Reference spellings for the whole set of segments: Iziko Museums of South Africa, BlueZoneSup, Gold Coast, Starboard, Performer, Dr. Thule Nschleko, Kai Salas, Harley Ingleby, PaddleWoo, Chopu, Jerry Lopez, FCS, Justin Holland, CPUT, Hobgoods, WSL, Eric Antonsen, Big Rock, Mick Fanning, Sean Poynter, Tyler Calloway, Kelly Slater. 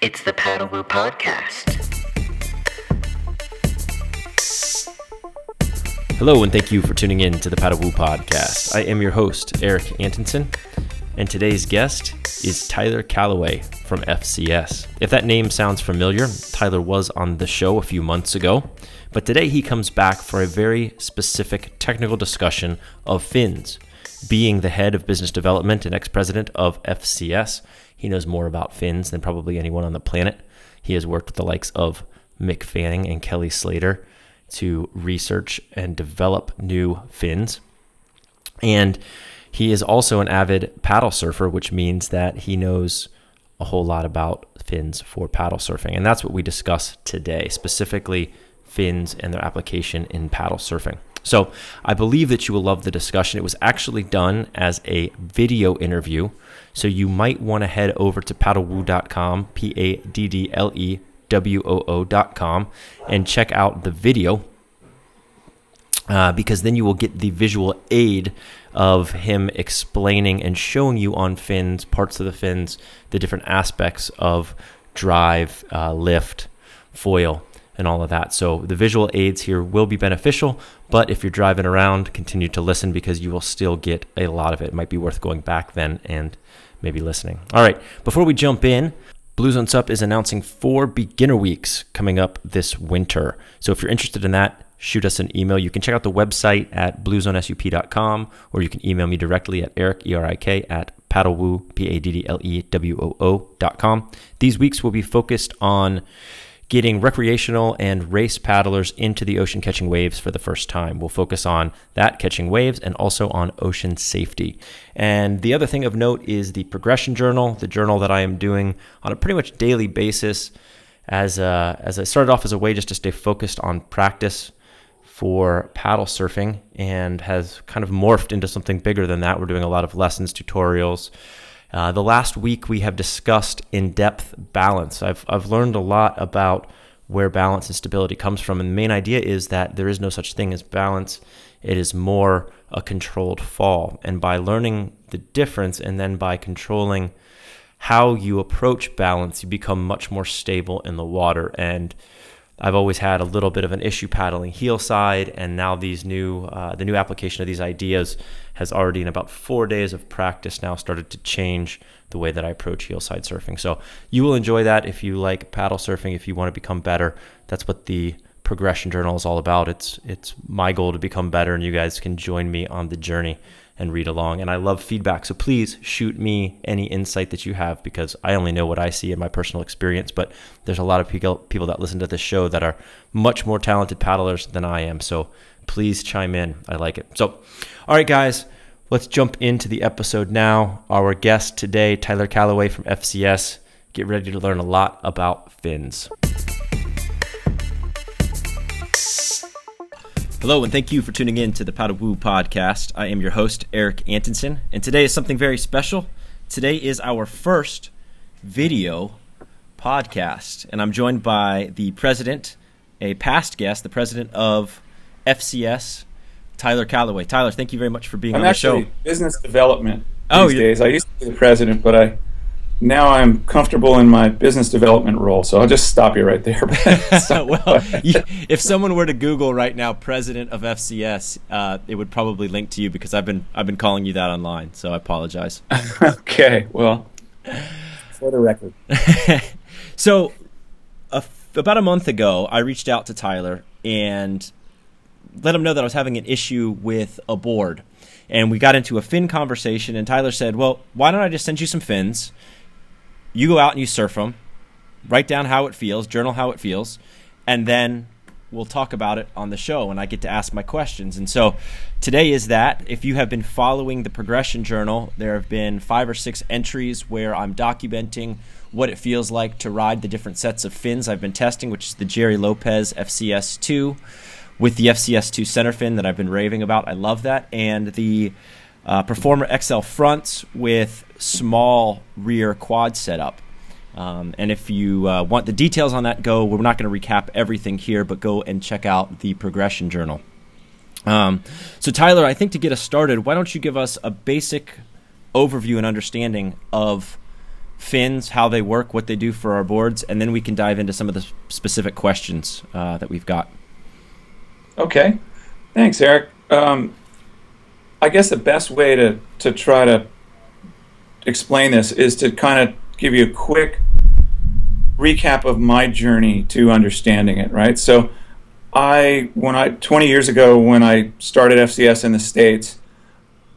It's the PaddleWoo Podcast. Hello, and thank you for tuning in to the PaddleWoo Podcast. I am your host, Eric Antonsen, and today's guest is Tyler Calloway from FCS. If that name sounds familiar, Tyler was on the show a few months ago, but today he comes back for a very specific technical discussion of fins. Being the head of business development and ex-president of FCS, he knows more about fins than probably anyone on the planet. He has worked with the likes of Mick Fanning and Kelly Slater to research and develop new fins. And he is also an avid paddle surfer, which means that he knows a whole lot about fins for paddle surfing. And that's what we discuss today, specifically fins and their application in paddle surfing. So I believe that you will love the discussion. It was actually done as a video interview, so you might want to head over to paddlewoo.com, paddlewoo.com, and check out the video because then you will get the visual aid of him explaining and showing you on fins, parts of the fins, the different aspects of drive, lift, foil, and all of that. So the visual aids here will be beneficial, but if you're driving around, continue to listen because you will still get a lot of it. It might be worth going back then and maybe listening. All right, before we jump in, BlueZoneSup is announcing 4 beginner weeks coming up this winter. So if you're interested in that, shoot us an email. You can check out the website at bluezonesup.com, or you can email me directly at Eric, E-R-I-K, at paddlewoo, paddlewoo.com. These weeks will be focused on getting recreational and race paddlers into the ocean catching waves for the first time. We'll focus on that, catching waves, and also on ocean safety. And the other thing of note is the progression journal, the journal that I am doing on a pretty much daily basis as I started off as a way just to stay focused on practice for paddle surfing, and has kind of morphed into something bigger than that. We're doing a lot of lessons, tutorials. The last week we have discussed in-depth balance. I've learned a lot about where balance and stability comes from, and the main idea is that there is no such thing as balance. It is more a controlled fall, and by learning the difference and then by controlling how you approach balance, you become much more stable in the water. And I've always had a little bit of an issue paddling heel side, and now these the new application of these ideas has already, in about 4 days of practice now, started to change the way that I approach heel side surfing. So you will enjoy that if you like paddle surfing, if you want to become better. That's what the progression journal is all about. It's my goal to become better, and you guys can join me on the journey and read along. And I love feedback, so please shoot me any insight that you have, because I only know what I see in my personal experience, but there's a lot of people that listen to this show that are much more talented paddlers than I am, so please chime in. I like it. So, all right, guys, let's jump into the episode now. Our guest today, Tyler Calloway from FCS. Get ready to learn a lot about fins. Hello, and thank you for tuning in to the PaddleWoo Podcast. I am your host, Eric Antonsen, and today is something very special. Today is our first video podcast, and I'm joined by the president, a past guest, the president of FCS, Tyler Calloway. Tyler, thank you very much for being on the show. I'm actually business development these days. I used to be the president, but now I'm comfortable in my business development role, so I'll just stop you right there. Well, if someone were to Google right now "president of FCS," it would probably link to you, because I've been calling you that online. So I apologize. Okay, well, for the record. So, about a month ago, I reached out to Tyler and let him know that I was having an issue with a board, and we got into a fin conversation. And Tyler said, "Well, why don't I just send you some fins? You go out and you surf them, write down how it feels, journal how it feels, and then we'll talk about it on the show, and I get to ask my questions." And so today is that. If you have been following the progression journal, there have been 5 or 6 entries where I'm documenting what it feels like to ride the different sets of fins I've been testing, which is the Jerry Lopez FCS2 with the FCS2 center fin that I've been raving about. I love that. And the Performer XL fronts with small rear quad setup. And if you want the details on that, we're not going to recap everything here, but go and check out the progression journal. So Tyler, I think to get us started, why don't you give us a basic overview and understanding of fins, how they work, what they do for our boards, and then we can dive into some of the specific questions that we've got. Okay. Thanks, Eric. I guess the best way to try to explain this is to kind of give you a quick recap of my journey to understanding it, right? So when I 20 years ago when I started FCS in the States,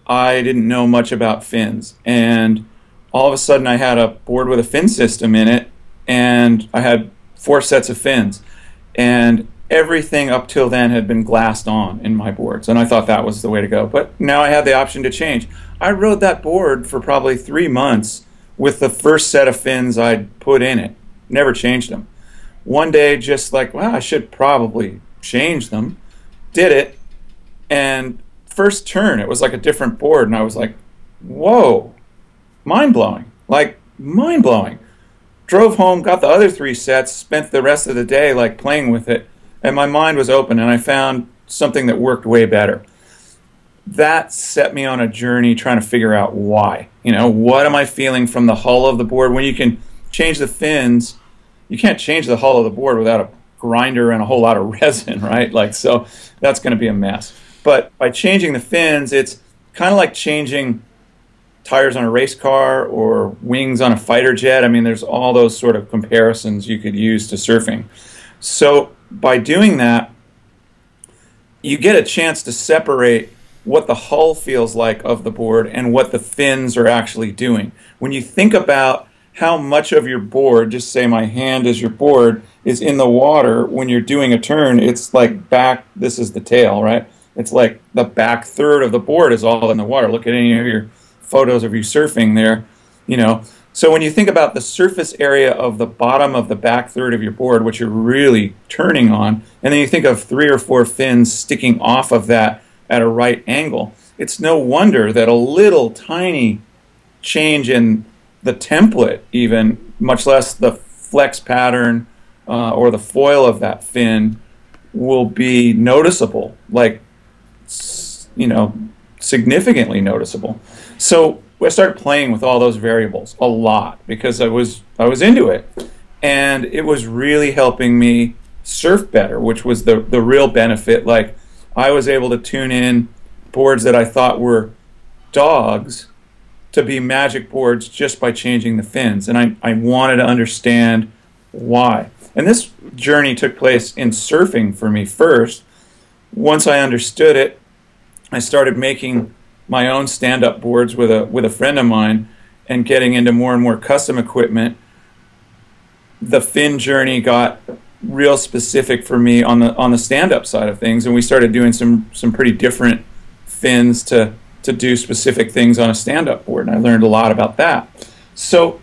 I didn't know much about fins, and all of a sudden I had a board with a fin system in it, and I had 4 sets of fins, and everything up till then had been glassed on in my boards, and I thought that was the way to go. But now I had the option to change. I rode that board for probably 3 months with the first set of fins I'd put in it. Never changed them. One day, just like, well, I should probably change them. Did it, and first turn, it was like a different board, and I was like, whoa, mind-blowing. Like, mind-blowing. Drove home, got the other 3 sets, spent the rest of the day, like, playing with it. And my mind was open, and I found something that worked way better. That set me on a journey trying to figure out why. You know, what am I feeling from the hull of the board? When you can change the fins, you can't change the hull of the board without a grinder and a whole lot of resin, right? Like, so that's going to be a mess. But by changing the fins, it's kind of like changing tires on a race car or wings on a fighter jet. I mean, there's all those sort of comparisons you could use to surfing. So by doing that, you get a chance to separate what the hull feels like of the board and what the fins are actually doing. When you think about how much of your board, just say my hand is your board, is in the water when you're doing a turn, it's like back, this is the tail, right? It's like the back third of the board is all in the water. Look at any of your photos of you surfing there, you know. So when you think about the surface area of the bottom of the back third of your board, which you're really turning on, and then you think of 3 or 4 fins sticking off of that at a right angle, it's no wonder that a little tiny change in the template even, much less the flex pattern or the foil of that fin, will be noticeable, like, you know, significantly noticeable. So I started playing with all those variables a lot because I was into it, and it was really helping me surf better, which was the real benefit. Like, I was able to tune in boards that I thought were dogs to be magic boards just by changing the fins, and I wanted to understand why. And this journey took place in surfing for me first. Once I understood it, I started making my own stand-up boards with a friend of mine and getting into more and more custom equipment. The fin journey got real specific for me on the stand-up side of things, and we started doing some pretty different fins to do specific things on a stand-up board, and I learned a lot about that. So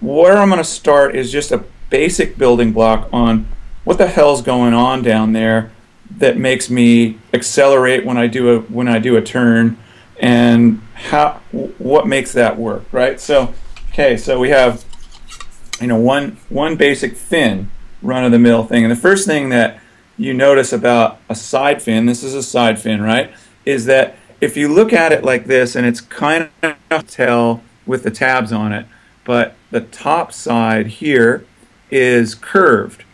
where I'm going to start is just a basic building block on what the hell's going on down there that makes me accelerate when I do a turn, and what makes that work, right? So, okay, so we have, you know, one basic fin, run-of-the-mill thing. And the first thing that you notice about a side fin, this is a side fin, right, is that if you look at it like this, and it's kind of tell with the tabs on it, but the top side here is curved,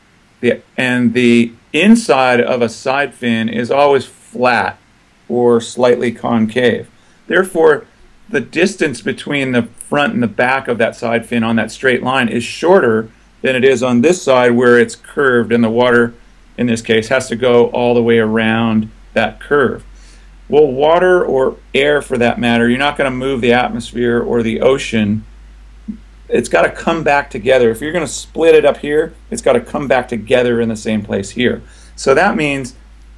and the inside of a side fin is always flat or slightly concave. Therefore, the distance between the front and the back of that side fin on that straight line is shorter than it is on this side where it's curved, and the water, in this case, has to go all the way around that curve. Well, water or air, for that matter, you're not going to move the atmosphere or the ocean. It's got to come back together. If you're going to split it up here, it's got to come back together in the same place here. So that means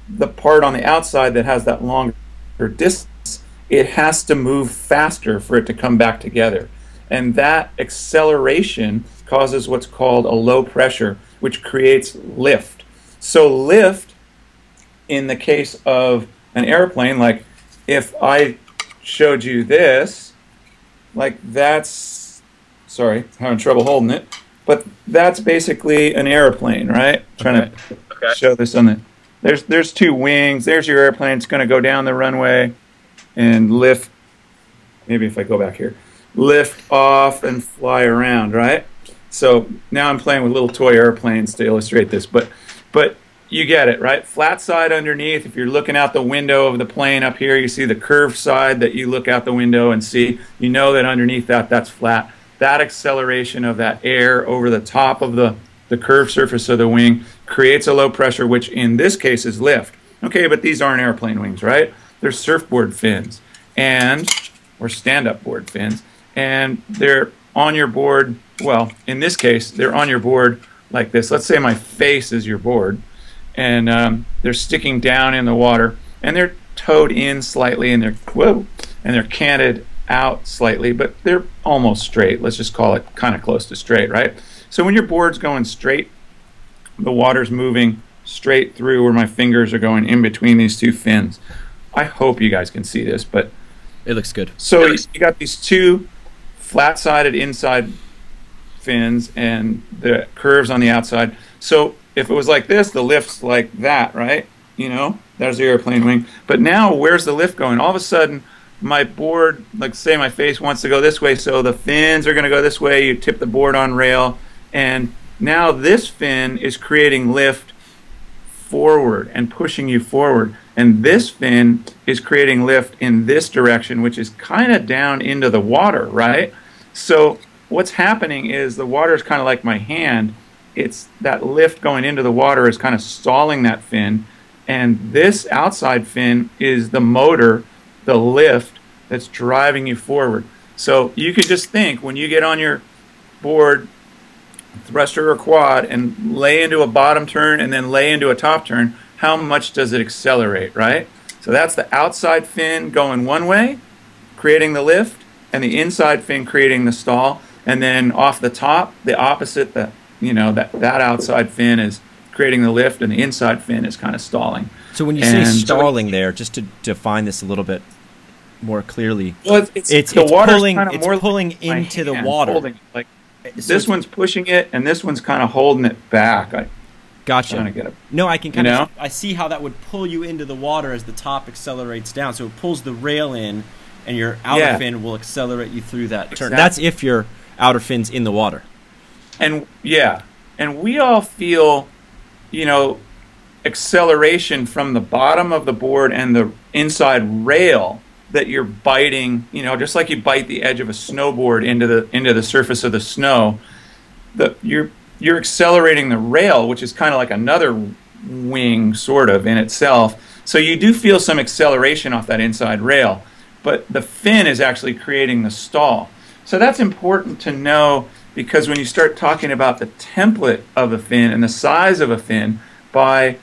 the part on the outside that has that longer distance, it has to move faster for it to come back together. And that acceleration causes what's called a low pressure, which creates lift. So lift, in the case of an airplane, like if I showed you this, like that's, sorry, having trouble holding it, but that's basically an airplane, right? Okay. Trying to show this on the... There's 2 wings. There's your airplane. It's going to go down the runway and lift. Maybe if I go back here. lift off and fly around, right? So now I'm playing with little toy airplanes to illustrate this, but you get it, right? Flat side underneath. If you're looking out the window of the plane up here, you see the curved side that you look out the window and see. You know that underneath that, that's flat. That acceleration of that air over the top of the curved surface of the wing creates a low pressure, which in this case is lift. Okay, but these aren't airplane wings, right? They're surfboard fins or stand-up board fins, and they're on your board. Well, in this case, they're on your board like this. Let's say my face is your board, and they're sticking down in the water, and they're towed in slightly, and they're canted out slightly, but they're almost straight. Let's just call it kind of close to straight, right? So when your board's going straight, the water's moving straight through where my fingers are going in between these two fins. I hope you guys can see this, but it looks good. So you got these two flat-sided inside fins and the curves on the outside. So if it was like this, the lift's like that, right? You know, there's the airplane wing. But now where's the lift going? All of a sudden, my board, like say my face wants to go this way, so the fins are going to go this way. You tip the board on rail, and now this fin is creating lift forward and pushing you forward. And this fin is creating lift in this direction, which is kind of down into the water, right? So what's happening is the water is kind of like my hand. It's that lift going into the water is kind of stalling that fin. And this outside fin is the motor, the lift that's driving you forward. So you could just think when you get on your board, thruster or quad, and lay into a bottom turn and then lay into a top turn, how much does it accelerate, right? So that's the outside fin going one way, creating the lift, and the inside fin creating the stall. And then off the top, the opposite, that outside fin is creating the lift, and the inside fin is kind of stalling. So when you say stalling there, just to define this a little bit more clearly, well, it's pulling into the water. Holding, like, this one's pushing it, and this one's kind of holding it back. Gotcha. Get it. No, I can kind of. I see how that would pull you into the water as the top accelerates down. So it pulls the rail in, and your outer fin will accelerate you through that turn. Exactly. That's if your outer fin's in the water. And we all feel, acceleration from the bottom of the board and the inside rail that you're biting. Just like you bite the edge of a snowboard into the surface of the snow, You're accelerating the rail, which is kind of like another wing sort of in itself. So you do feel some acceleration off that inside rail, but the fin is actually creating the stall. So that's important to know, because when you start talking about the template of a fin and the size of a fin, by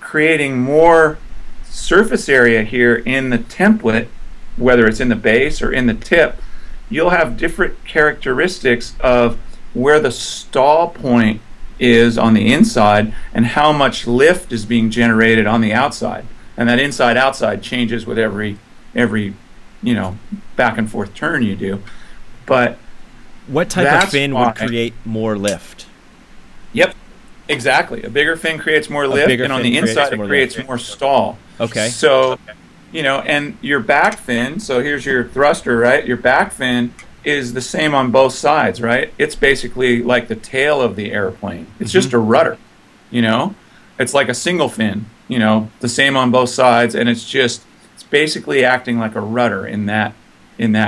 creating more surface area here in the template, whether it's in the base or in the tip, you'll have different characteristics of where the stall point is on the inside and how much lift is being generated on the outside. And that inside-outside changes with every back and forth turn you do. But what type of fin would create more lift? Yep, exactly. A bigger fin creates more lift, and on the inside it creates more stall. Okay. So, and your back fin, so here's your thruster, right? Your back fin is the same on both sides, right? It's basically like the tail of the airplane. It's just a rudder, It's like a single fin, the same on both sides, and it's basically acting like a rudder in that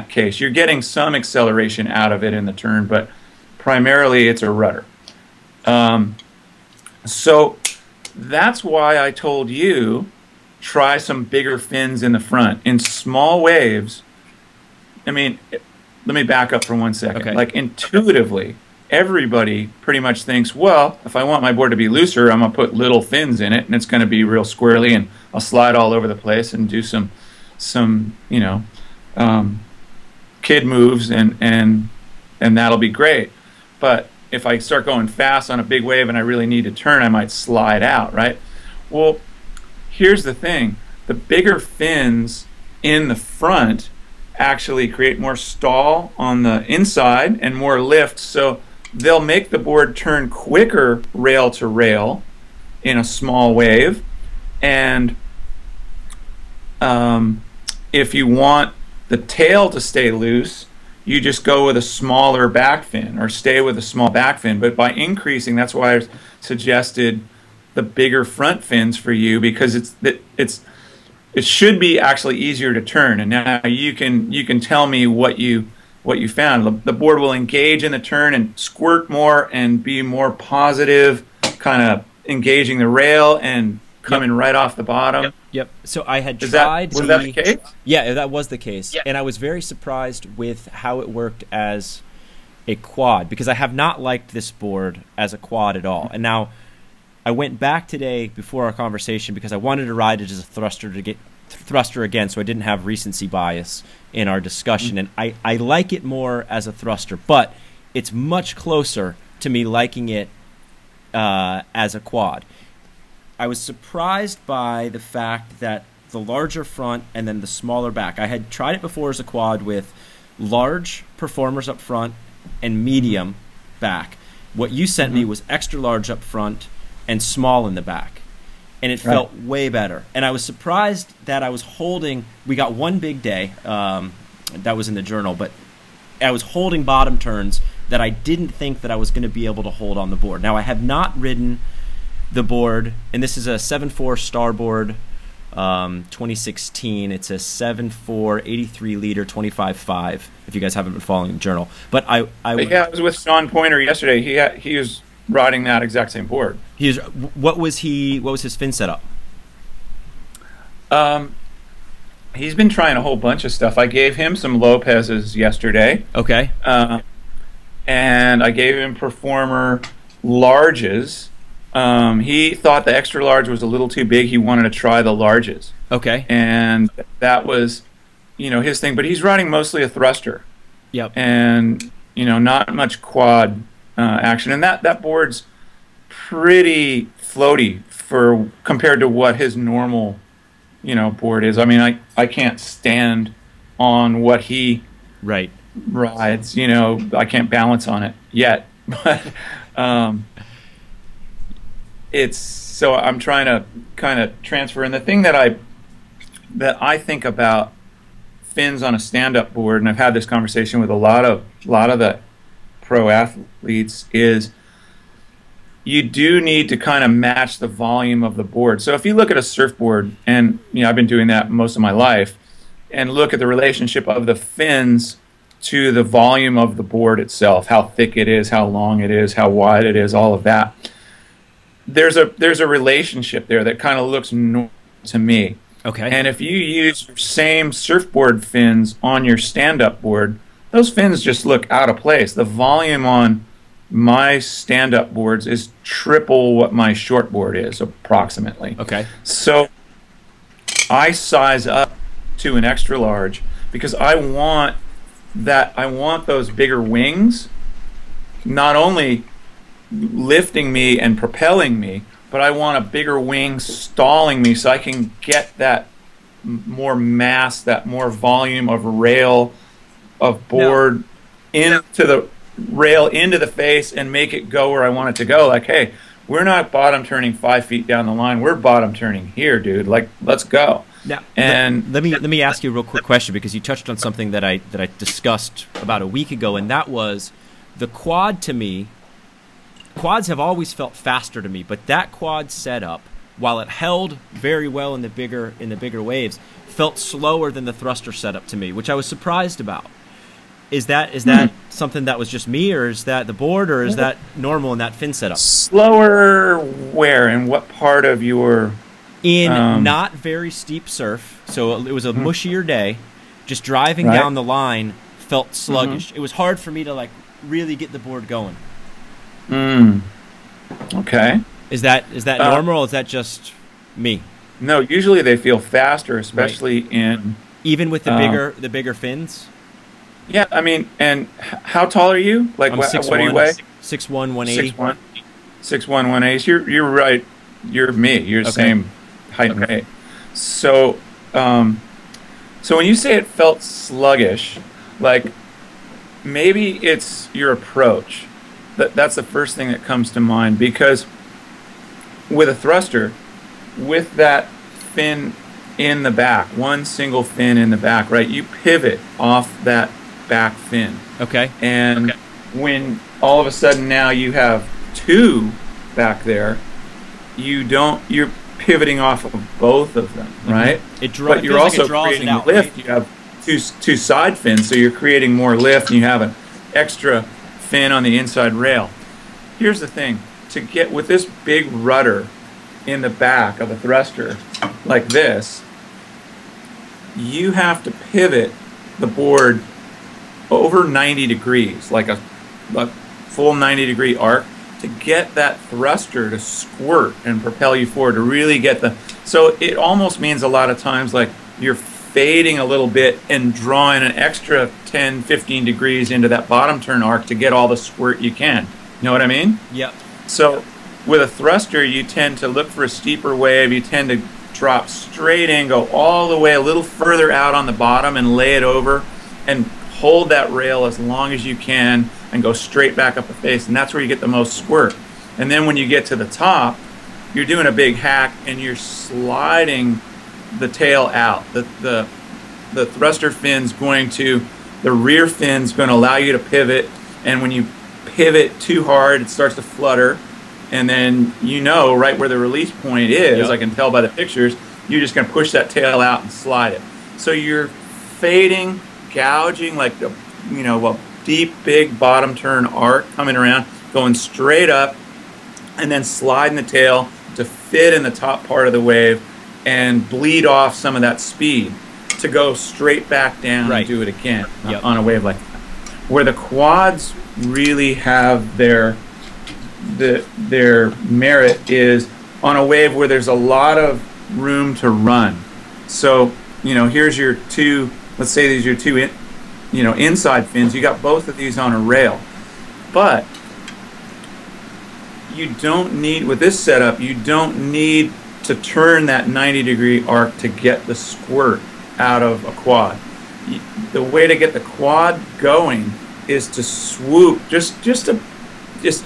case. You're getting some acceleration out of it in the turn, but primarily it's a rudder. So that's why I told you try some bigger fins in the front. In small waves, let me back up for 1 second. Okay. Like intuitively, everybody pretty much thinks, well, if I want my board to be looser, I'm going to put little fins in it, and it's going to be real squirrely, and I'll slide all over the place and do some kid moves, and that'll be great. But if I start going fast on a big wave and I really need to turn, I might slide out, right? Well, here's the thing. The bigger fins in the front actually create more stall on the inside and more lift, so they'll make the board turn quicker rail to rail in a small wave. And if you want the tail to stay loose, you just go with a smaller back fin or stay with a small back fin. But by increasing, that's why I suggested the bigger front fins for you, because it should be actually easier to turn. And now you can tell me what you found. The board will engage in the turn and squirt more and be more positive, kind of engaging the rail and coming right off the bottom. Yep. So I had tried. Was that the case? Yeah, that was the case. Yeah. And I was very surprised with how it worked as a quad, because I have not liked this board as a quad at all. And now I went back today before our conversation because I wanted to ride it as a thruster to get thruster again, so I didn't have recency bias in our discussion. Mm-hmm. And I like it more as a thruster, but it's much closer to me liking it as a quad. I was surprised by the fact that the larger front and then the smaller back. I had tried it before as a quad with large performers up front and medium back. What you sent me was extra large up front and small in the back. And it felt way better. And I was surprised that I was holding – we got one big day. That was in the journal. But I was holding bottom turns that I didn't think that I was going to be able to hold on the board. Now, I have not ridden – the board, and this is a 7.4 Starboard 2016. It's a 7.4 83-liter 25.5, if you guys haven't been following the journal. But I was with Sean Poynter yesterday. He was riding that exact same board. What was his fin setup? He's been trying a whole bunch of stuff. I gave him some Lopez's yesterday. Okay. And I gave him Performer larges. He thought the extra large was a little too big. He wanted to try the larges. Okay. And that was, his thing. But he's riding mostly a thruster. Yep. And, not much quad action. And that board's pretty floaty compared to what his normal, board is. I mean, I can't stand on what he rides. I can't balance on it yet. But it's so I'm trying to kind of transfer. And the thing that I think about fins on a stand-up board, and I've had this conversation with a lot of the pro athletes, is you do need to kind of match the volume of the board. So if you look at a surfboard, and I've been doing that most of my life, and look at the relationship of the fins to the volume of the board itself, how thick it is, how long it is, how wide it is, all of that. There's a relationship there that kind of looks normal to me. Okay. And if you use your same surfboard fins on your stand-up board, those fins just look out of place. The volume on my stand-up boards is triple what my short board is, approximately. Okay. So I size up to an extra large because I want those bigger wings, not only lifting me and propelling me, but I want a bigger wing stalling me so I can get that more mass, that more volume of rail, of board into the rail, into the face, and make it go where I want it to go. Like, hey, we're not bottom turning 5 feet down the line. We're bottom turning here, dude. Like, let's go. Now, and let me ask you a real quick question, because you touched on something that I discussed about a week ago, and that was the quad to me. Quads have always felt faster to me, but that quad setup, while it held very well in the bigger waves, felt slower than the thruster setup to me, which I was surprised about. Is that something that was just me, or is that the board, or is that normal in that fin setup? Slower where, and what part of your not very steep surf? So it was a mushier day. Just driving down the line felt sluggish. It was hard for me to really get the board going. Okay. Is that normal, or is that just me? No, usually they feel faster, especially even with the bigger fins? Yeah, I mean, and how tall are you? Like, what do you weigh? 6'1", 180. 6'1", 180. You're right. You're me. You're the same height and weight. So, so when you say it felt sluggish, like, maybe it's your approach. That's the first thing that comes to mind, because with a thruster, with that fin in the back, one single fin in the back, right, you pivot off that back fin. Okay. And when all of a sudden now you have two back there, you're pivoting off of both of them, right? Mm-hmm. But you're also creating lift. Right? You have two side fins, so you're creating more lift, and you have an extra fin on the inside rail. Here's the thing. To get with this big rudder in the back of a thruster like this, you have to pivot the board over 90 degrees, like a full 90 degree arc, to get that thruster to squirt and propel you forward, to really get the... So it almost means a lot of times like you're fading a little bit and drawing an extra 10, 15 degrees into that bottom turn arc to get all the squirt you can. You know what I mean? Yep. So with a thruster, you tend to look for a steeper wave. You tend to drop straight and go all the way a little further out on the bottom and lay it over and hold that rail as long as you can and go straight back up the face, and that's where you get the most squirt. And then when you get to the top, you're doing a big hack and you're sliding the tail out. The thruster fin's going to, the rear fin's going to allow you to pivot, and when you pivot too hard, it starts to flutter, and then you know right where the release point is, I can tell by the pictures, you're just going to push that tail out and slide it. So you're fading, gouging, like the, you know, well, deep, big bottom turn arc coming around, going straight up, and then sliding the tail to fit in the top part of the wave and bleed off some of that speed to go straight back down and do it again on a wave like that. Where the quads really have their merit is on a wave where there's a lot of room to run. So, you know, here's your two, let's say these are your two inside fins. You got both of these on a rail, but you don't need, with this setup, you don't need to turn that 90 degree arc to get the squirt out of a quad. The way to get the quad going is to swoop just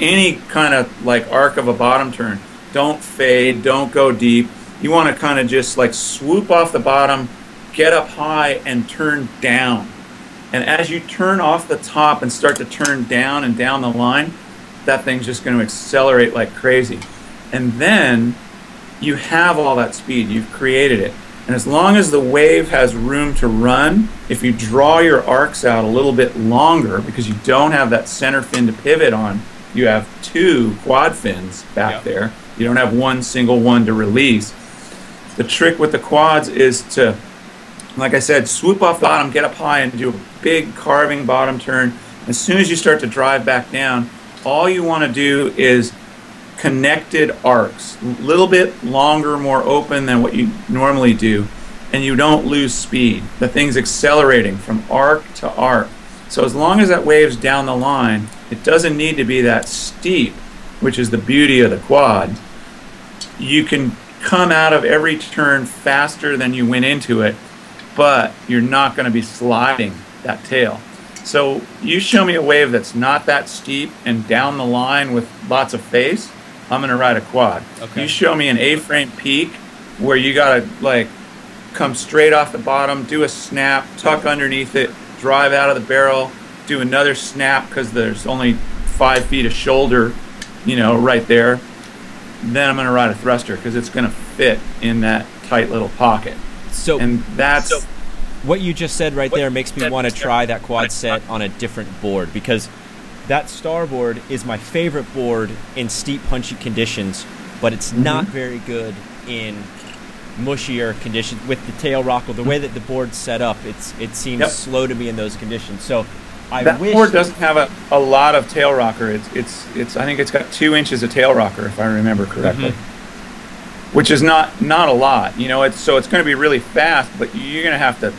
any kind of like arc of a bottom turn. Don't fade, don't go deep. You want to kind of just like swoop off the bottom, get up high, and turn down. And as you turn off the top and start to turn down and down the line, that thing's just going to accelerate like crazy. And then you have all that speed. You've created it. And as long as the wave has room to run, if you draw your arcs out a little bit longer because you don't have that center fin to pivot on, you have two quad fins back there. You don't have one single one to release. The trick with the quads is to, like I said, swoop off the bottom, get up high, and do a big carving bottom turn. As soon as you start to drive back down, all you want to do is connected arcs, a little bit longer, more open than what you normally do, and you don't lose speed. The thing's accelerating from arc to arc. So as long as that wave's down the line, it doesn't need to be that steep, which is the beauty of the quad. You can come out of every turn faster than you went into it, but you're not going to be sliding that tail. So you show me a wave that's not that steep and down the line with lots of face, I'm going to ride a quad. Okay. You show me an A-frame peak where you got to like come straight off the bottom, do a snap, tuck underneath it, drive out of the barrel, do another snap because there's only 5 feet of shoulder, you know, right there. Then I'm going to ride a thruster because it's going to fit in that tight little pocket. So what you just said right there makes me want to try that quad set on a different board, because that Starboard is my favorite board in steep, punchy conditions, but it's not very good in mushier conditions with the tail rockle. The way that the board's set up, it seems slow to me in those conditions. So that board doesn't have a lot of tail rocker. It's I think it's got 2 inches of tail rocker, if I remember correctly. Mm-hmm. Which is not a lot, you know. So it's going to be really fast, but you're going to have to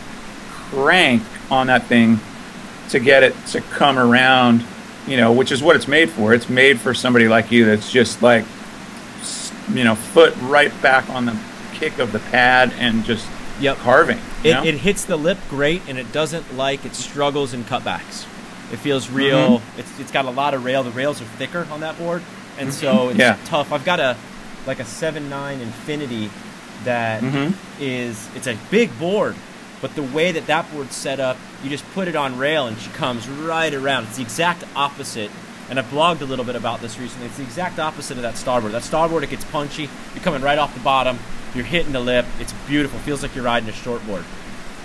crank on that thing to get it to come around, you know, which is what it's made for. It's made for somebody like you that's just like, you know, foot right back on the kick of the pad and just carving. It hits the lip great, and it doesn't like it struggles in cutbacks. It feels real. Mm-hmm. It's got a lot of rail. The rails are thicker on that board, and so it's tough. I've got a 7.9 Infinity that is, it's a big board, But the way that that board's set up, you just put it on rail and she comes right around. It's the exact opposite. And I blogged a little bit about this recently. It's the exact opposite of that starboard. That starboard, it gets punchy. You're coming right off the bottom. You're hitting the lip. It's beautiful. It feels like you're riding a shortboard.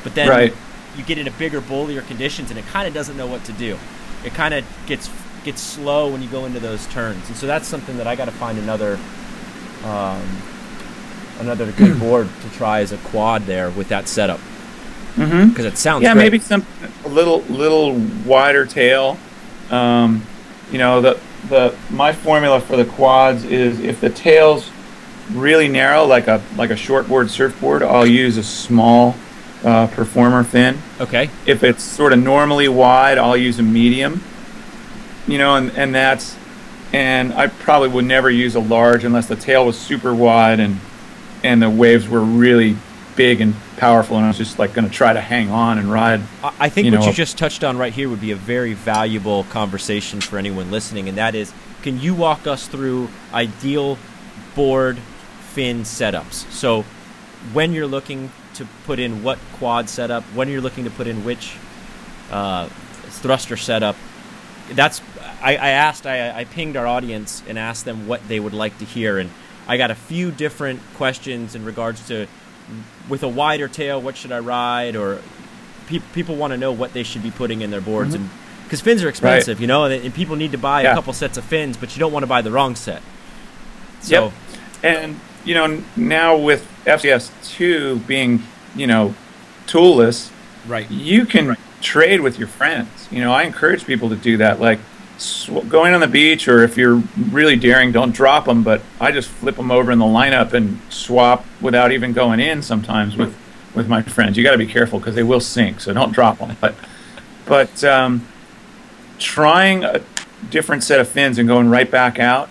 But then you get into bigger, bullier conditions, and it kind of doesn't know what to do. It kind of gets slow when you go into those turns. And so that's something that I got to find another good board to try as a quad there with that setup. Because it sounds great. Maybe some a little wider tail. You know, my formula for the quads is if the tail's really narrow, like a shortboard surfboard, I'll use a small Performer fin. Okay. If it's sort of normally wide, I'll use a medium. You know, and I probably would never use a large unless the tail was super wide and the waves were really big and powerful, and I was just like going to try to hang on and ride. I think what you just touched on right here would be a very valuable conversation for anyone listening, and that is, can you walk us through ideal board fin setups? So when you're looking to put in what quad setup, when you're looking to put in which thruster setup, that's I pinged our audience and asked them what they would like to hear, and I got a few different questions in regards to, with a wider tail, what should I ride? Or people want to know what they should be putting in their boards, and because fins are expensive, you know, and people need to buy a couple sets of fins, but you don't want to buy the wrong set. So, and you know, now with FCS2 being, you know, toolless, you can trade with your friends. You know, I encourage people to do that. Like going on the beach, or if you're really daring, don't drop them, but I just flip them over in the lineup and swap without even going in sometimes with my friends. You got to be careful because they will sink, so don't drop them. But trying a different set of fins and going right back out,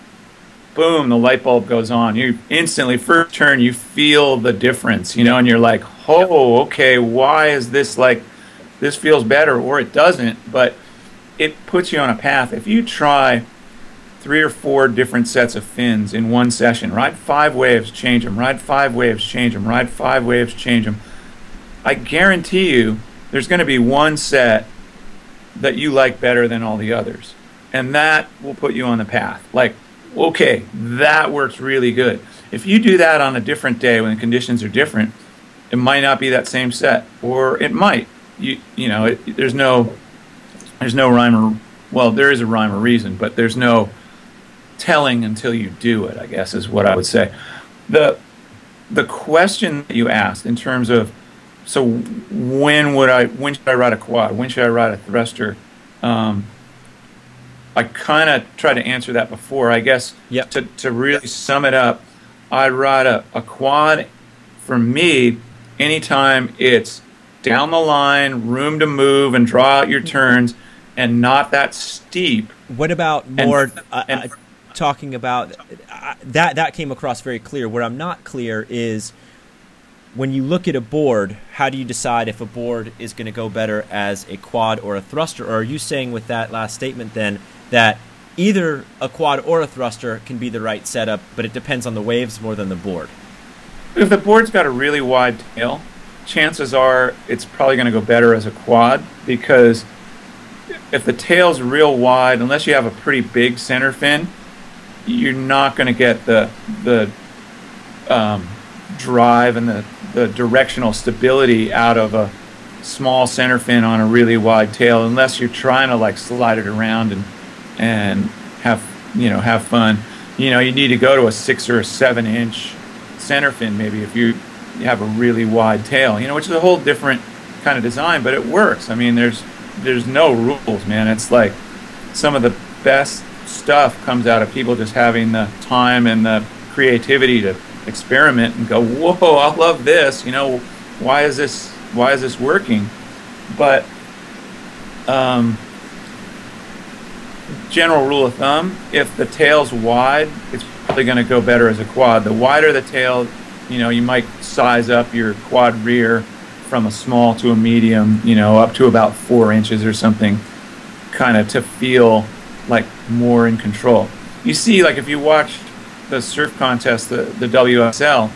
boom, the light bulb goes on. You instantly, first turn, you feel the difference, you know, and you're like, oh, okay, why is this like, this feels better, or it doesn't, but it puts you on a path. If you try 3 or 4 different sets of fins in one session, ride 5 waves, change them, ride 5 waves, change them, ride 5 waves, change them, I guarantee you there's going to be one set that you like better than all the others. And that will put you on the path. Like, okay, that works really good. If you do that on a different day when the conditions are different, it might not be that same set, or it might. You know, there's no rhyme or, well, there is a rhyme or reason, but there's no telling until you do it, I guess, is what I would say. The question that you asked in terms of, so when should I ride a quad? When should I ride a thruster? I kind of tried to answer that before, I guess. To really sum it up, I ride a quad for me anytime it's down the line, room to move and draw out your turns, and not that steep. What about more talking about that came across very clear. Where I'm not clear is when you look at a board, how do you decide if a board is going to go better as a quad or a thruster? Or are you saying with that last statement then that either a quad or a thruster can be the right setup, but it depends on the waves more than the board? If the board's got a really wide tail, chances are it's probably going to go better as a quad, because if the tail's real wide, unless you have a pretty big center fin, you're not going to get the drive and the directional stability out of a small center fin on a really wide tail, unless you're trying to like slide it around and have fun. You know, you need to go to a 6 or a 7 inch center fin maybe if you have a really wide tail, you know, which is a whole different kind of design, but it works. I mean, there's no rules, man. It's like some of the best stuff comes out of people just having the time and the creativity to experiment and go, whoa, I love this, you know, why is this working? But general rule of thumb, if the tail's wide, it's probably going to go better as a quad. The wider the tail, you know, you might size up your quad rear from a small to a medium, you know, up to about 4 inches or something, kind of to feel like more in control. You see, like if you watch the surf contest, the WSL,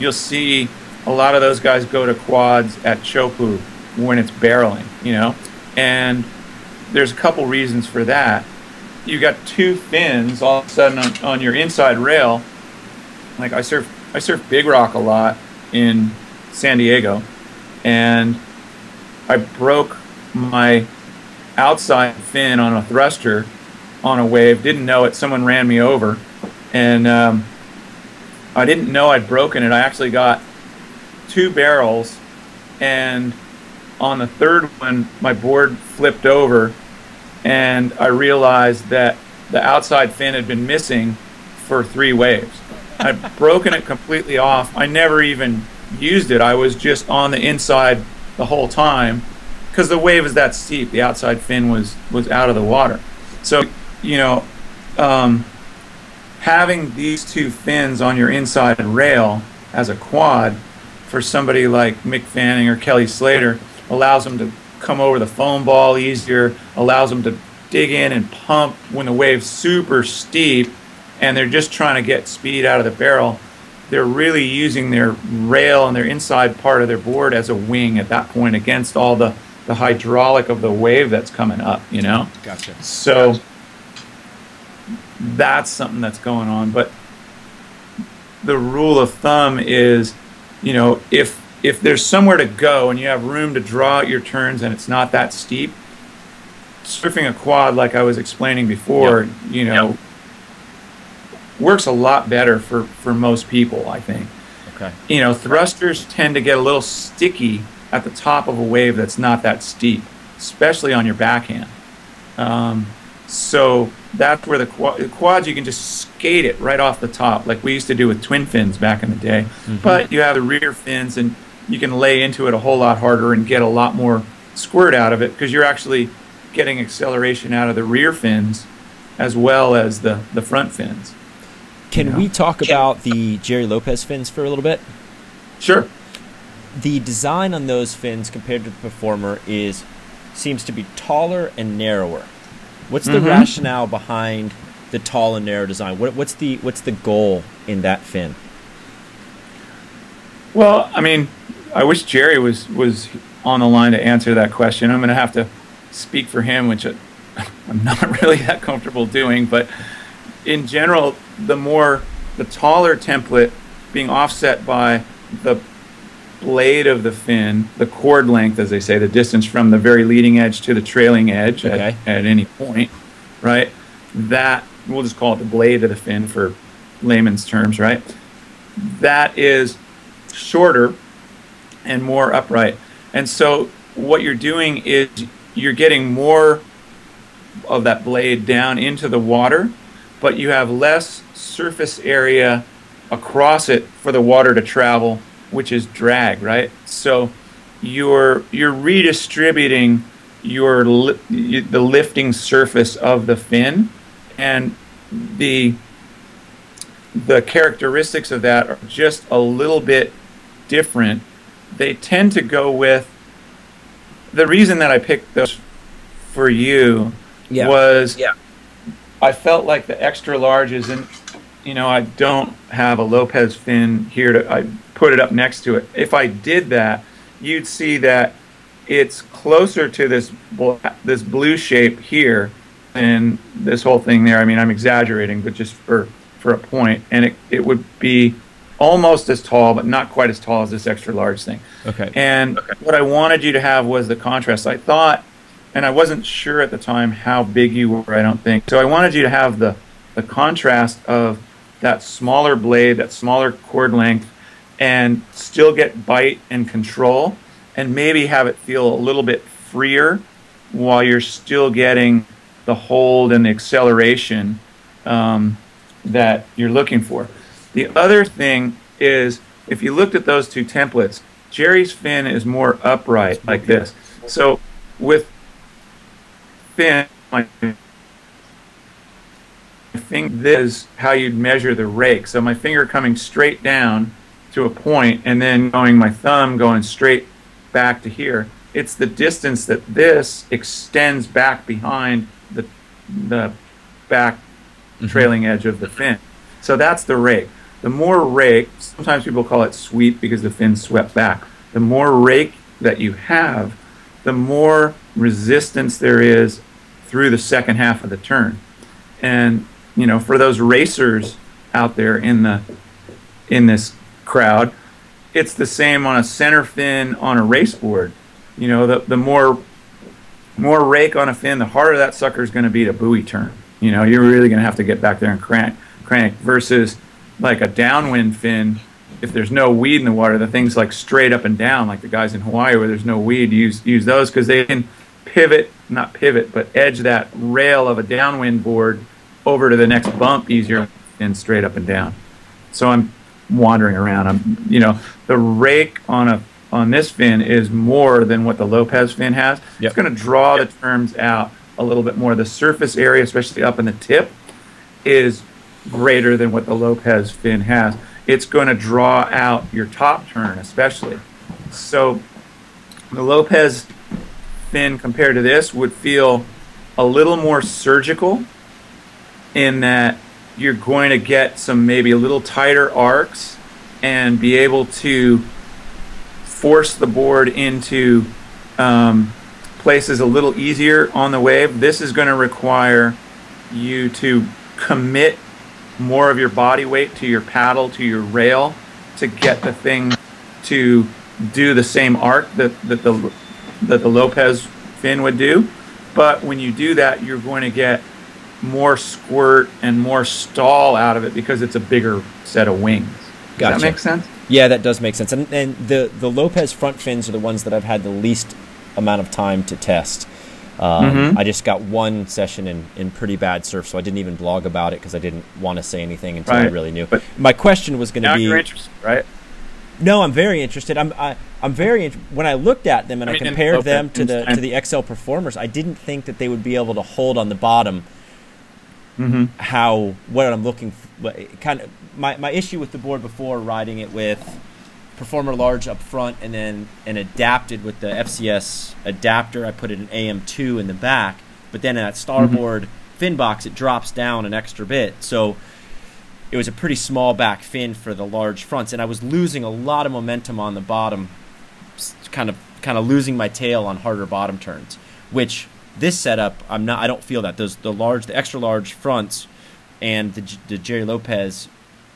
you'll see a lot of those guys go to quads at Chopu when it's barreling, you know? And there's a couple reasons for that. You got two fins all of a sudden on your inside rail. Like I surf Big Rock a lot in San Diego, and I broke my outside fin on a thruster on a wave. Didn't know it. Someone ran me over, and I didn't know I'd broken it. I actually got two barrels, and on the third one, my board flipped over, and I realized that the outside fin had been missing for three waves. I'd broken it completely off. I never even used it. I was just on the inside the whole time because the wave was that steep. The outside fin was out of the water. So, you know, having these two fins on your inside rail as a quad for somebody like Mick Fanning or Kelly Slater allows them to come over the foam ball easier, allows them to dig in and pump when the wave's super steep and they're just trying to get speed out of the barrel. They're really using their rail and their inside part of their board as a wing at that point against all the hydraulic of the wave that's coming up, you know? Gotcha. So that's something that's going on. But the rule of thumb is, you know, if there's somewhere to go and you have room to draw out your turns and it's not that steep, surfing a quad like I was explaining before, yep. You know, yep. Works a lot better for most people, I think. Okay. You know, thrusters tend to get a little sticky at the top of a wave that's not that steep, especially on your backhand. So that's where the quads, you can just skate it right off the top, like we used to do with twin fins back in the day. Mm-hmm. But you have the rear fins, and you can lay into it a whole lot harder and get a lot more squirt out of it because you're actually getting acceleration out of the rear fins as well as the front fins. Can we talk about the Jerry Lopez fins for a little bit? Sure. The design on those fins compared to the Performer seems to be taller and narrower. What's the rationale behind the tall and narrow design? What's the goal in that fin? Well, I mean, I wish Jerry was on the line to answer that question. I'm going to have to speak for him, which I'm not really that comfortable doing, but in general, the taller template being offset by the blade of the fin, the chord length, as they say, the distance from the very leading edge to the trailing edge at any point, right? That, we'll just call it the blade of the fin for layman's terms, right? That is shorter and more upright. And so what you're doing is you're getting more of that blade down into the water, but you have less surface area across it for the water to travel, which is drag, right? So you're redistributing the lifting surface of the fin, and the characteristics of that are just a little bit different. They tend to go with, the reason that I picked those for you was I felt like the extra larges, and you know, I don't have a Lopez fin here I put it up next to it. If I did that, you'd see that it's closer to this blue shape here than this whole thing there. I mean, I'm exaggerating, but just for a point. And it would be almost as tall, but not quite as tall as this extra large thing. Okay. And what I wanted you to have was the contrast. I thought, and I wasn't sure at the time how big you were, I don't think. So I wanted you to have the contrast of that smaller blade, that smaller chord length, and still get bite and control, and maybe have it feel a little bit freer while you're still getting the hold and the acceleration that you're looking for. The other thing is, if you looked at those two templates, Jerry's fin is more upright like this. So with fin, I think this is how you'd measure the rake. So my finger coming straight down to a point and then my thumb going straight back to here. It's the distance that this extends back behind the back trailing edge of the fin. So that's the rake. the more rake, sometimes people call it sweep because the fin swept back, the more rake that you have, the more resistance there is through the second half of the turn. And, you know, for those racers out there in this crowd, it's the same on a center fin on a race board. You know, the more rake on a fin, the harder that sucker is going to be to buoy turn. You know, you're really going to have to get back there and crank versus like a downwind fin. If there's no weed in the water, the thing's like straight up and down, like the guys in Hawaii where there's no weed, use those because they can not pivot, but edge that rail of a downwind board over to the next bump easier than straight up and down. So I'm wandering around. The rake on this fin is more than what the Lopez fin has. Yep. It's going to draw the terms out a little bit more. The surface area, especially up in the tip, is greater than what the Lopez fin has. It's going to draw out your top turn, especially. So the Lopez fin compared to this would feel a little more surgical in that you're going to get some maybe a little tighter arcs and be able to force the board into places a little easier on the wave. This is going to require you to commit more of your body weight to your paddle, to your rail, to get the thing to do the same arc that the Lopez fin would do. But when you do that, you're going to get more squirt and more stall out of it because it's a bigger set of wings. Gotcha. Does that make sense? Yeah, that does make sense. And the Lopez front fins are the ones that I've had the least amount of time to test. I just got one session in pretty bad surf, so I didn't even blog about it because I didn't want to say anything until I really knew. But my question was going to be... Now you're interested, right? No, I'm very interested. When I looked at them and I compared them to the XL Performers, I didn't think that they would be able to hold on the bottom what I'm looking for. Kind of my issue with the board before, riding it with Performer large up front and then an adapted with the FCS adapter, I put it in AM2 in the back, but then in that starboard fin box it drops down an extra bit, so it was a pretty small back fin for the large fronts, and I was losing a lot of momentum on the bottom, kind of losing my tail on harder bottom turns, which this setup I don't feel that. Those the extra large fronts and the Jerry Lopez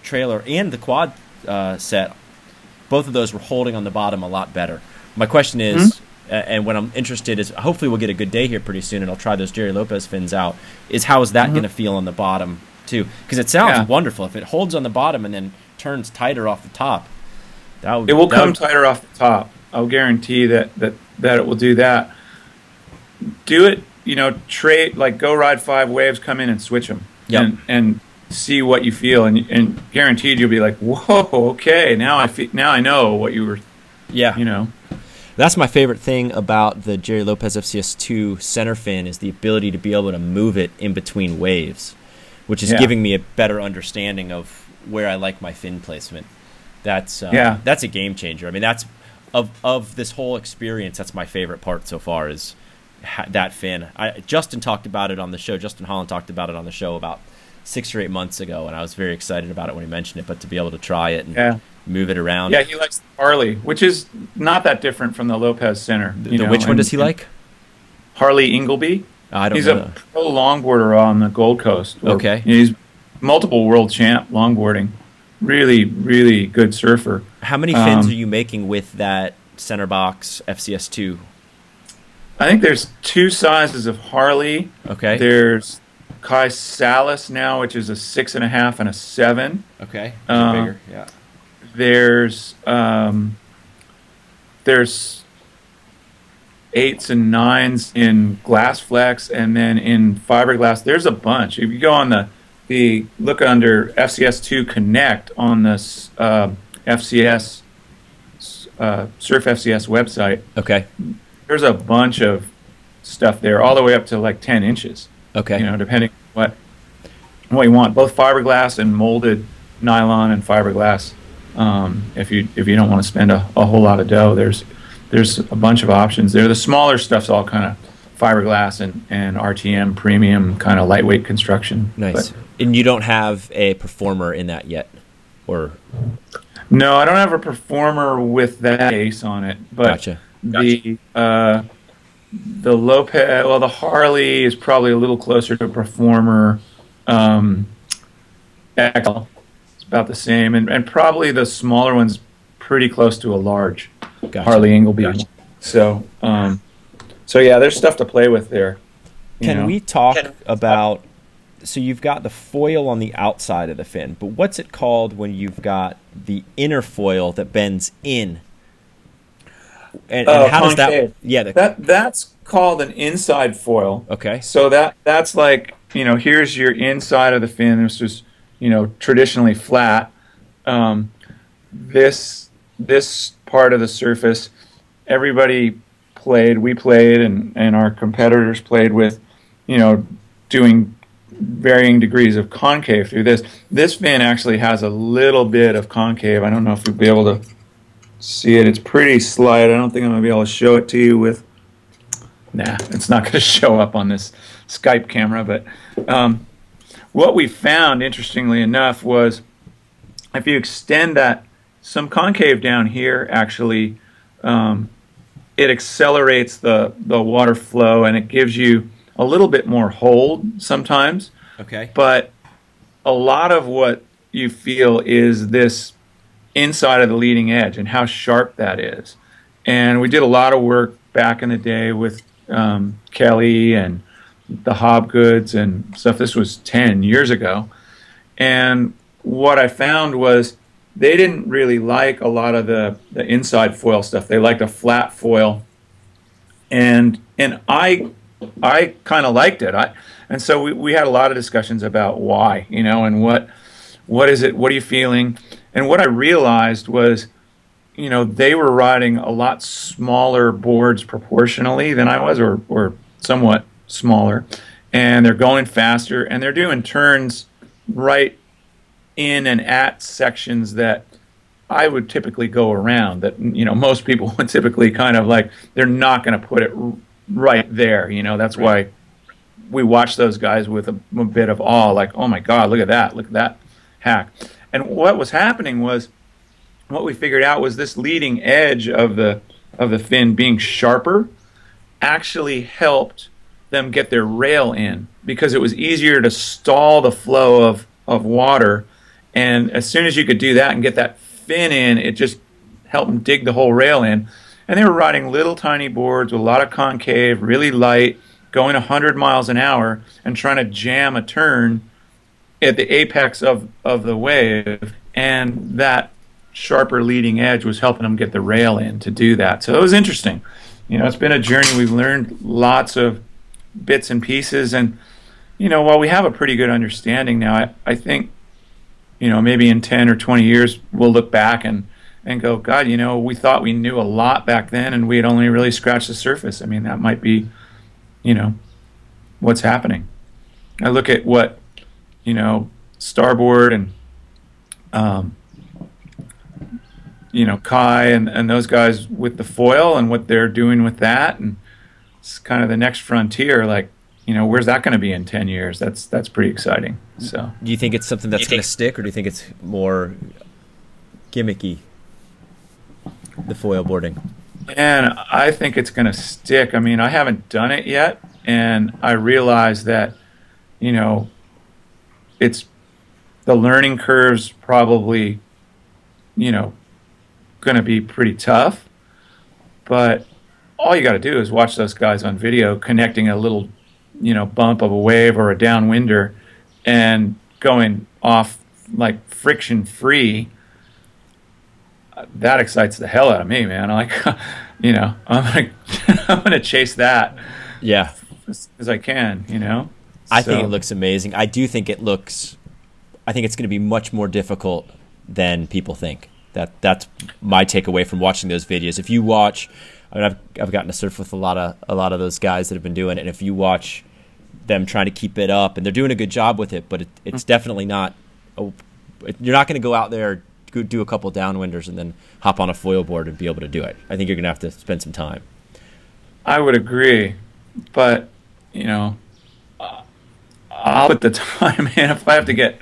trailer and the quad set, both of those were holding on the bottom a lot better. My question is, and what I'm interested is, hopefully we'll get a good day here pretty soon and I'll try those Jerry Lopez fins out, is how is that going to feel on the bottom too? Because it sounds wonderful. If it holds on the bottom and then turns tighter off the top, it will come tighter off the top. I'll guarantee that it will do that. Do it, trade, like go ride 5 waves, come in and switch them. Yep. And see what you feel, and guaranteed you'll be like, whoa, okay, now I know what you were. Yeah, that's my favorite thing about the Jerry Lopez FCS2 center fin is the ability to be able to move it in between waves, which is giving me a better understanding of where I like my fin placement. That's a game changer. I mean, that's of this whole experience, that's my favorite part so far is that fin. Justin Holland talked about it on the show about 6 or 8 months ago, and I was very excited about it when he mentioned it, but to be able to try it and move it around. Yeah, he likes the Harley, which is not that different from the Lopez Center. Which one does he like? Harley Ingleby. He's a pro longboarder on the Gold Coast. Okay. He's multiple world champ longboarding. Really, really good surfer. How many fins are you making with that center box FCS2? I think there's 2 sizes of Harley. Okay. There's Kai Salas now, which is a 6.5 and a 7. Okay, bigger, yeah. There's 8s and 9s in glass flex, and then in fiberglass, there's a bunch. If you go on the look under FCS2 Connect on this FCS Surf FCS website. Okay, there's a bunch of stuff there, all the way up to like 10 inches. Okay. Depending on what you want, both fiberglass and molded nylon and fiberglass. If you don't want to spend a whole lot of dough, there's a bunch of options there. The smaller stuff's all kind of fiberglass and RTM premium kind of lightweight construction. Nice. But, and you don't have a Performer in that yet? or? No, I don't have a Performer with that ace on it, but the Lopez, well, the Harley is probably a little closer to a Performer. XL, it's about the same, and probably the smaller one's pretty close to a large Harley Ingleby. So, so yeah, there's stuff to play with there. Can we talk about? So you've got the foil on the outside of the fin, but what's it called when you've got the inner foil that bends in? And how does that? Yeah, that's called an inside foil. Okay. So that's like, you know, here's your inside of the fin. This was, you know, traditionally flat. This part of the surface, everybody played. We played, and our competitors played with, you know, doing varying degrees of concave through this. This fin actually has a little bit of concave. I don't know if you'll be able to see it. It's pretty slight. I don't think I'm going to be able to show it to you with... Nah, it's not going to show up on this Skype camera. But what we found, interestingly enough, was if you extend that, some concave down here, actually, it accelerates the water flow, and it gives you a little bit more hold sometimes. Okay. But a lot of what you feel is this inside of the leading edge and how sharp that is. And we did a lot of work back in the day with Kelly and the Hobgoods and stuff. This was 10 years ago. And what I found was they didn't really like a lot of the inside foil stuff. They liked a flat foil. And I kind of liked it. And so we had a lot of discussions about why, you know, and what is it, what are you feeling? And what I realized was, you know, they were riding a lot smaller boards proportionally than I was, or somewhat smaller, and they're going faster, and they're doing turns right in and at sections that I would typically go around, that, you know, most people would typically kind of like, they're not going to put it right there, you know. That's why we watch those guys with a bit of awe, like, oh my God, look at that hack. And what was happening was, what we figured out was this leading edge of the fin being sharper actually helped them get their rail in, because it was easier to stall the flow of water. And as soon as you could do that and get that fin in, it just helped them dig the whole rail in. And they were riding little tiny boards with a lot of concave, really light, going 100 miles an hour and trying to jam a turn at the apex of the wave, and that sharper leading edge was helping them get the rail in to do that. So it was interesting. You know, it's been a journey. We've learned lots of bits and pieces, and, you know, while we have a pretty good understanding now, I think, you know, maybe in 10 or 20 years we'll look back and go, God, you know, we thought we knew a lot back then, and we had only really scratched the surface. I mean, that might be, you know, what's happening. I look at what, you know, Starboard and, you know, Kai and those guys with the foil and what they're doing with that, and it's kind of the next frontier. Like, you know, where's that going to be in 10 years? That's pretty exciting. So, do you think it's something that's going to stick, or do you think it's more gimmicky? The foil boarding. And I think it's going to stick. I mean, I haven't done it yet, and I realize that, you know, it's the learning curve's probably, you know, going to be pretty tough. But all you got to do is watch those guys on video connecting a little, you know, bump of a wave or a downwinder and going off like friction free. That excites the hell out of me, man. Like, you know, I'm gonna chase that. Yeah, as I can. You know, I think it looks amazing. I do think it looks. I think it's going to be much more difficult than people think. That's my takeaway from watching those videos. If you watch, I mean, I've gotten to surf with a lot of those guys that have been doing it, and if you watch them trying to keep it up, and they're doing a good job with it, but it's definitely not. You're not going to go out there, do a couple downwinders and then hop on a foil board and be able to do it. I think you're going to have to spend some time. I would agree, but, you know, I'll put the time in. If I have to get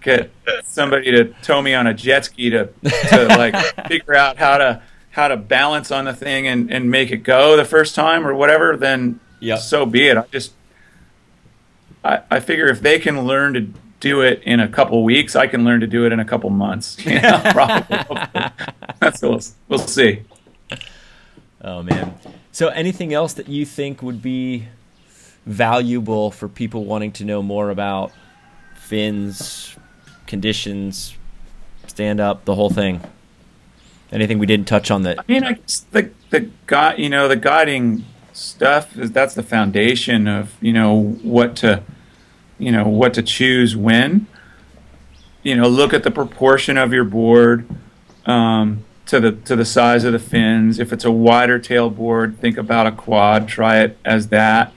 get somebody to tow me on a jet ski to like figure out how to balance on the thing and make it go the first time or whatever, then so be it. I figure if they can learn to do it in a couple weeks, I can learn to do it in a couple months. You know, probably. We'll see. Oh man. So anything else that you think would be valuable for people wanting to know more about fins, conditions, stand up, the whole thing? Anything we didn't touch on that? I mean, I guess the guiding stuff is that's the foundation of, you know, what to choose when. You know, look at the proportion of your board to the size of the fins. If it's a wider tail board, think about a quad. Try it as that.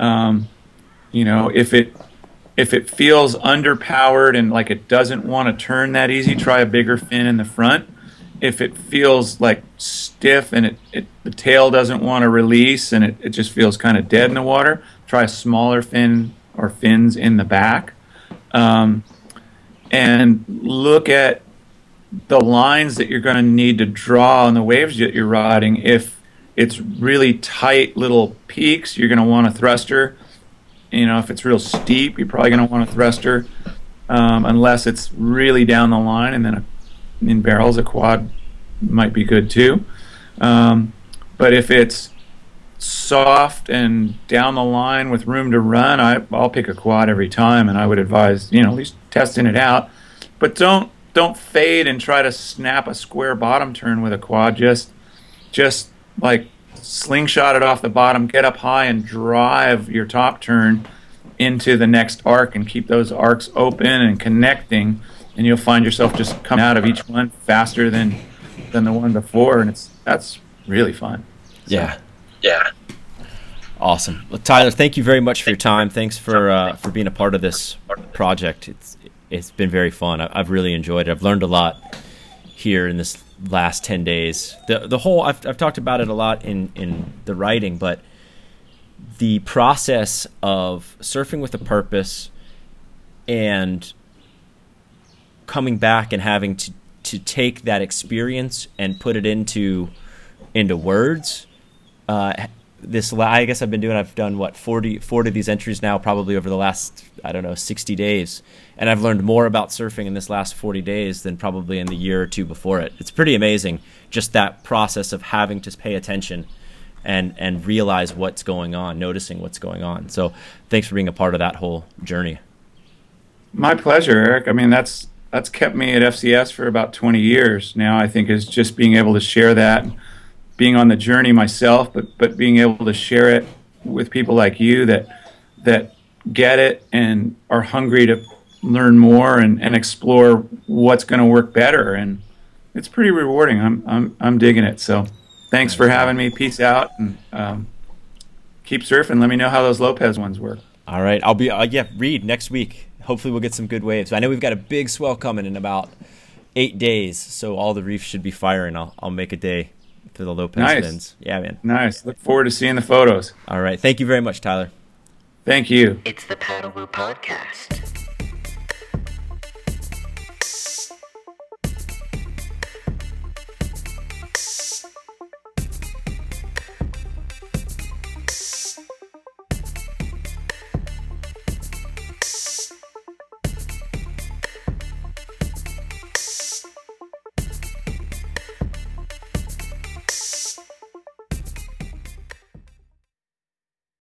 You know, if it feels underpowered and like it doesn't want to turn that easy, try a bigger fin in the front. If it feels like stiff and the tail doesn't want to release and it just feels kind of dead in the water, try a smaller fin or fins in the back. And look at the lines that you're going to need to draw on the waves that you're riding. If it's really tight little peaks, you're going to want a thruster. You know, if it's real steep, you're probably going to want a thruster, unless it's really down the line, and then in barrels a quad might be good too. But if it's soft and down the line with room to run, I'll pick a quad every time, and I would advise, you know, at least testing it out. But don't fade and try to snap a square bottom turn with a quad. Just like slingshot it off the bottom, get up high and drive your top turn into the next arc and keep those arcs open and connecting, and you'll find yourself just coming out of each one faster than the one before, and that's really fun. So. Yeah. Awesome. Well, Tyler, thank you very much for your time. Thanks for being a part of this project. It's been very fun. I've really enjoyed it. I've learned a lot here in this last 10 days. The whole, I've talked about it a lot in the writing, but the process of surfing with a purpose and coming back and having to take that experience and put it into words. I guess I've done what, 40 of these entries now, probably over the last, 60 days. And I've learned more about surfing in this last 40 days than probably in the year or two before it. It's pretty amazing, just that process of having to pay attention and realize what's going on, noticing what's going on. So thanks for being a part of that whole journey. My pleasure, Eric. I mean, that's kept me at FCS for about 20 years now, I think, is just being able to share that, being on the journey myself, but being able to share it with people like you that get it and are hungry to learn more and explore what's going to work better. And it's pretty rewarding. I'm digging it. So thanks for having me. Peace out, and keep surfing. Let me know how those Lopez ones work. All right. I'll be, read next week. Hopefully we'll get some good waves. I know we've got a big swell coming in about 8 days, so all the reefs should be firing. I'll make a day for the Lopez fins. Yeah, man. Nice. Look forward to seeing the photos. All right. Thank you very much, Tyler. Thank you. It's the PaddleWoo Podcast.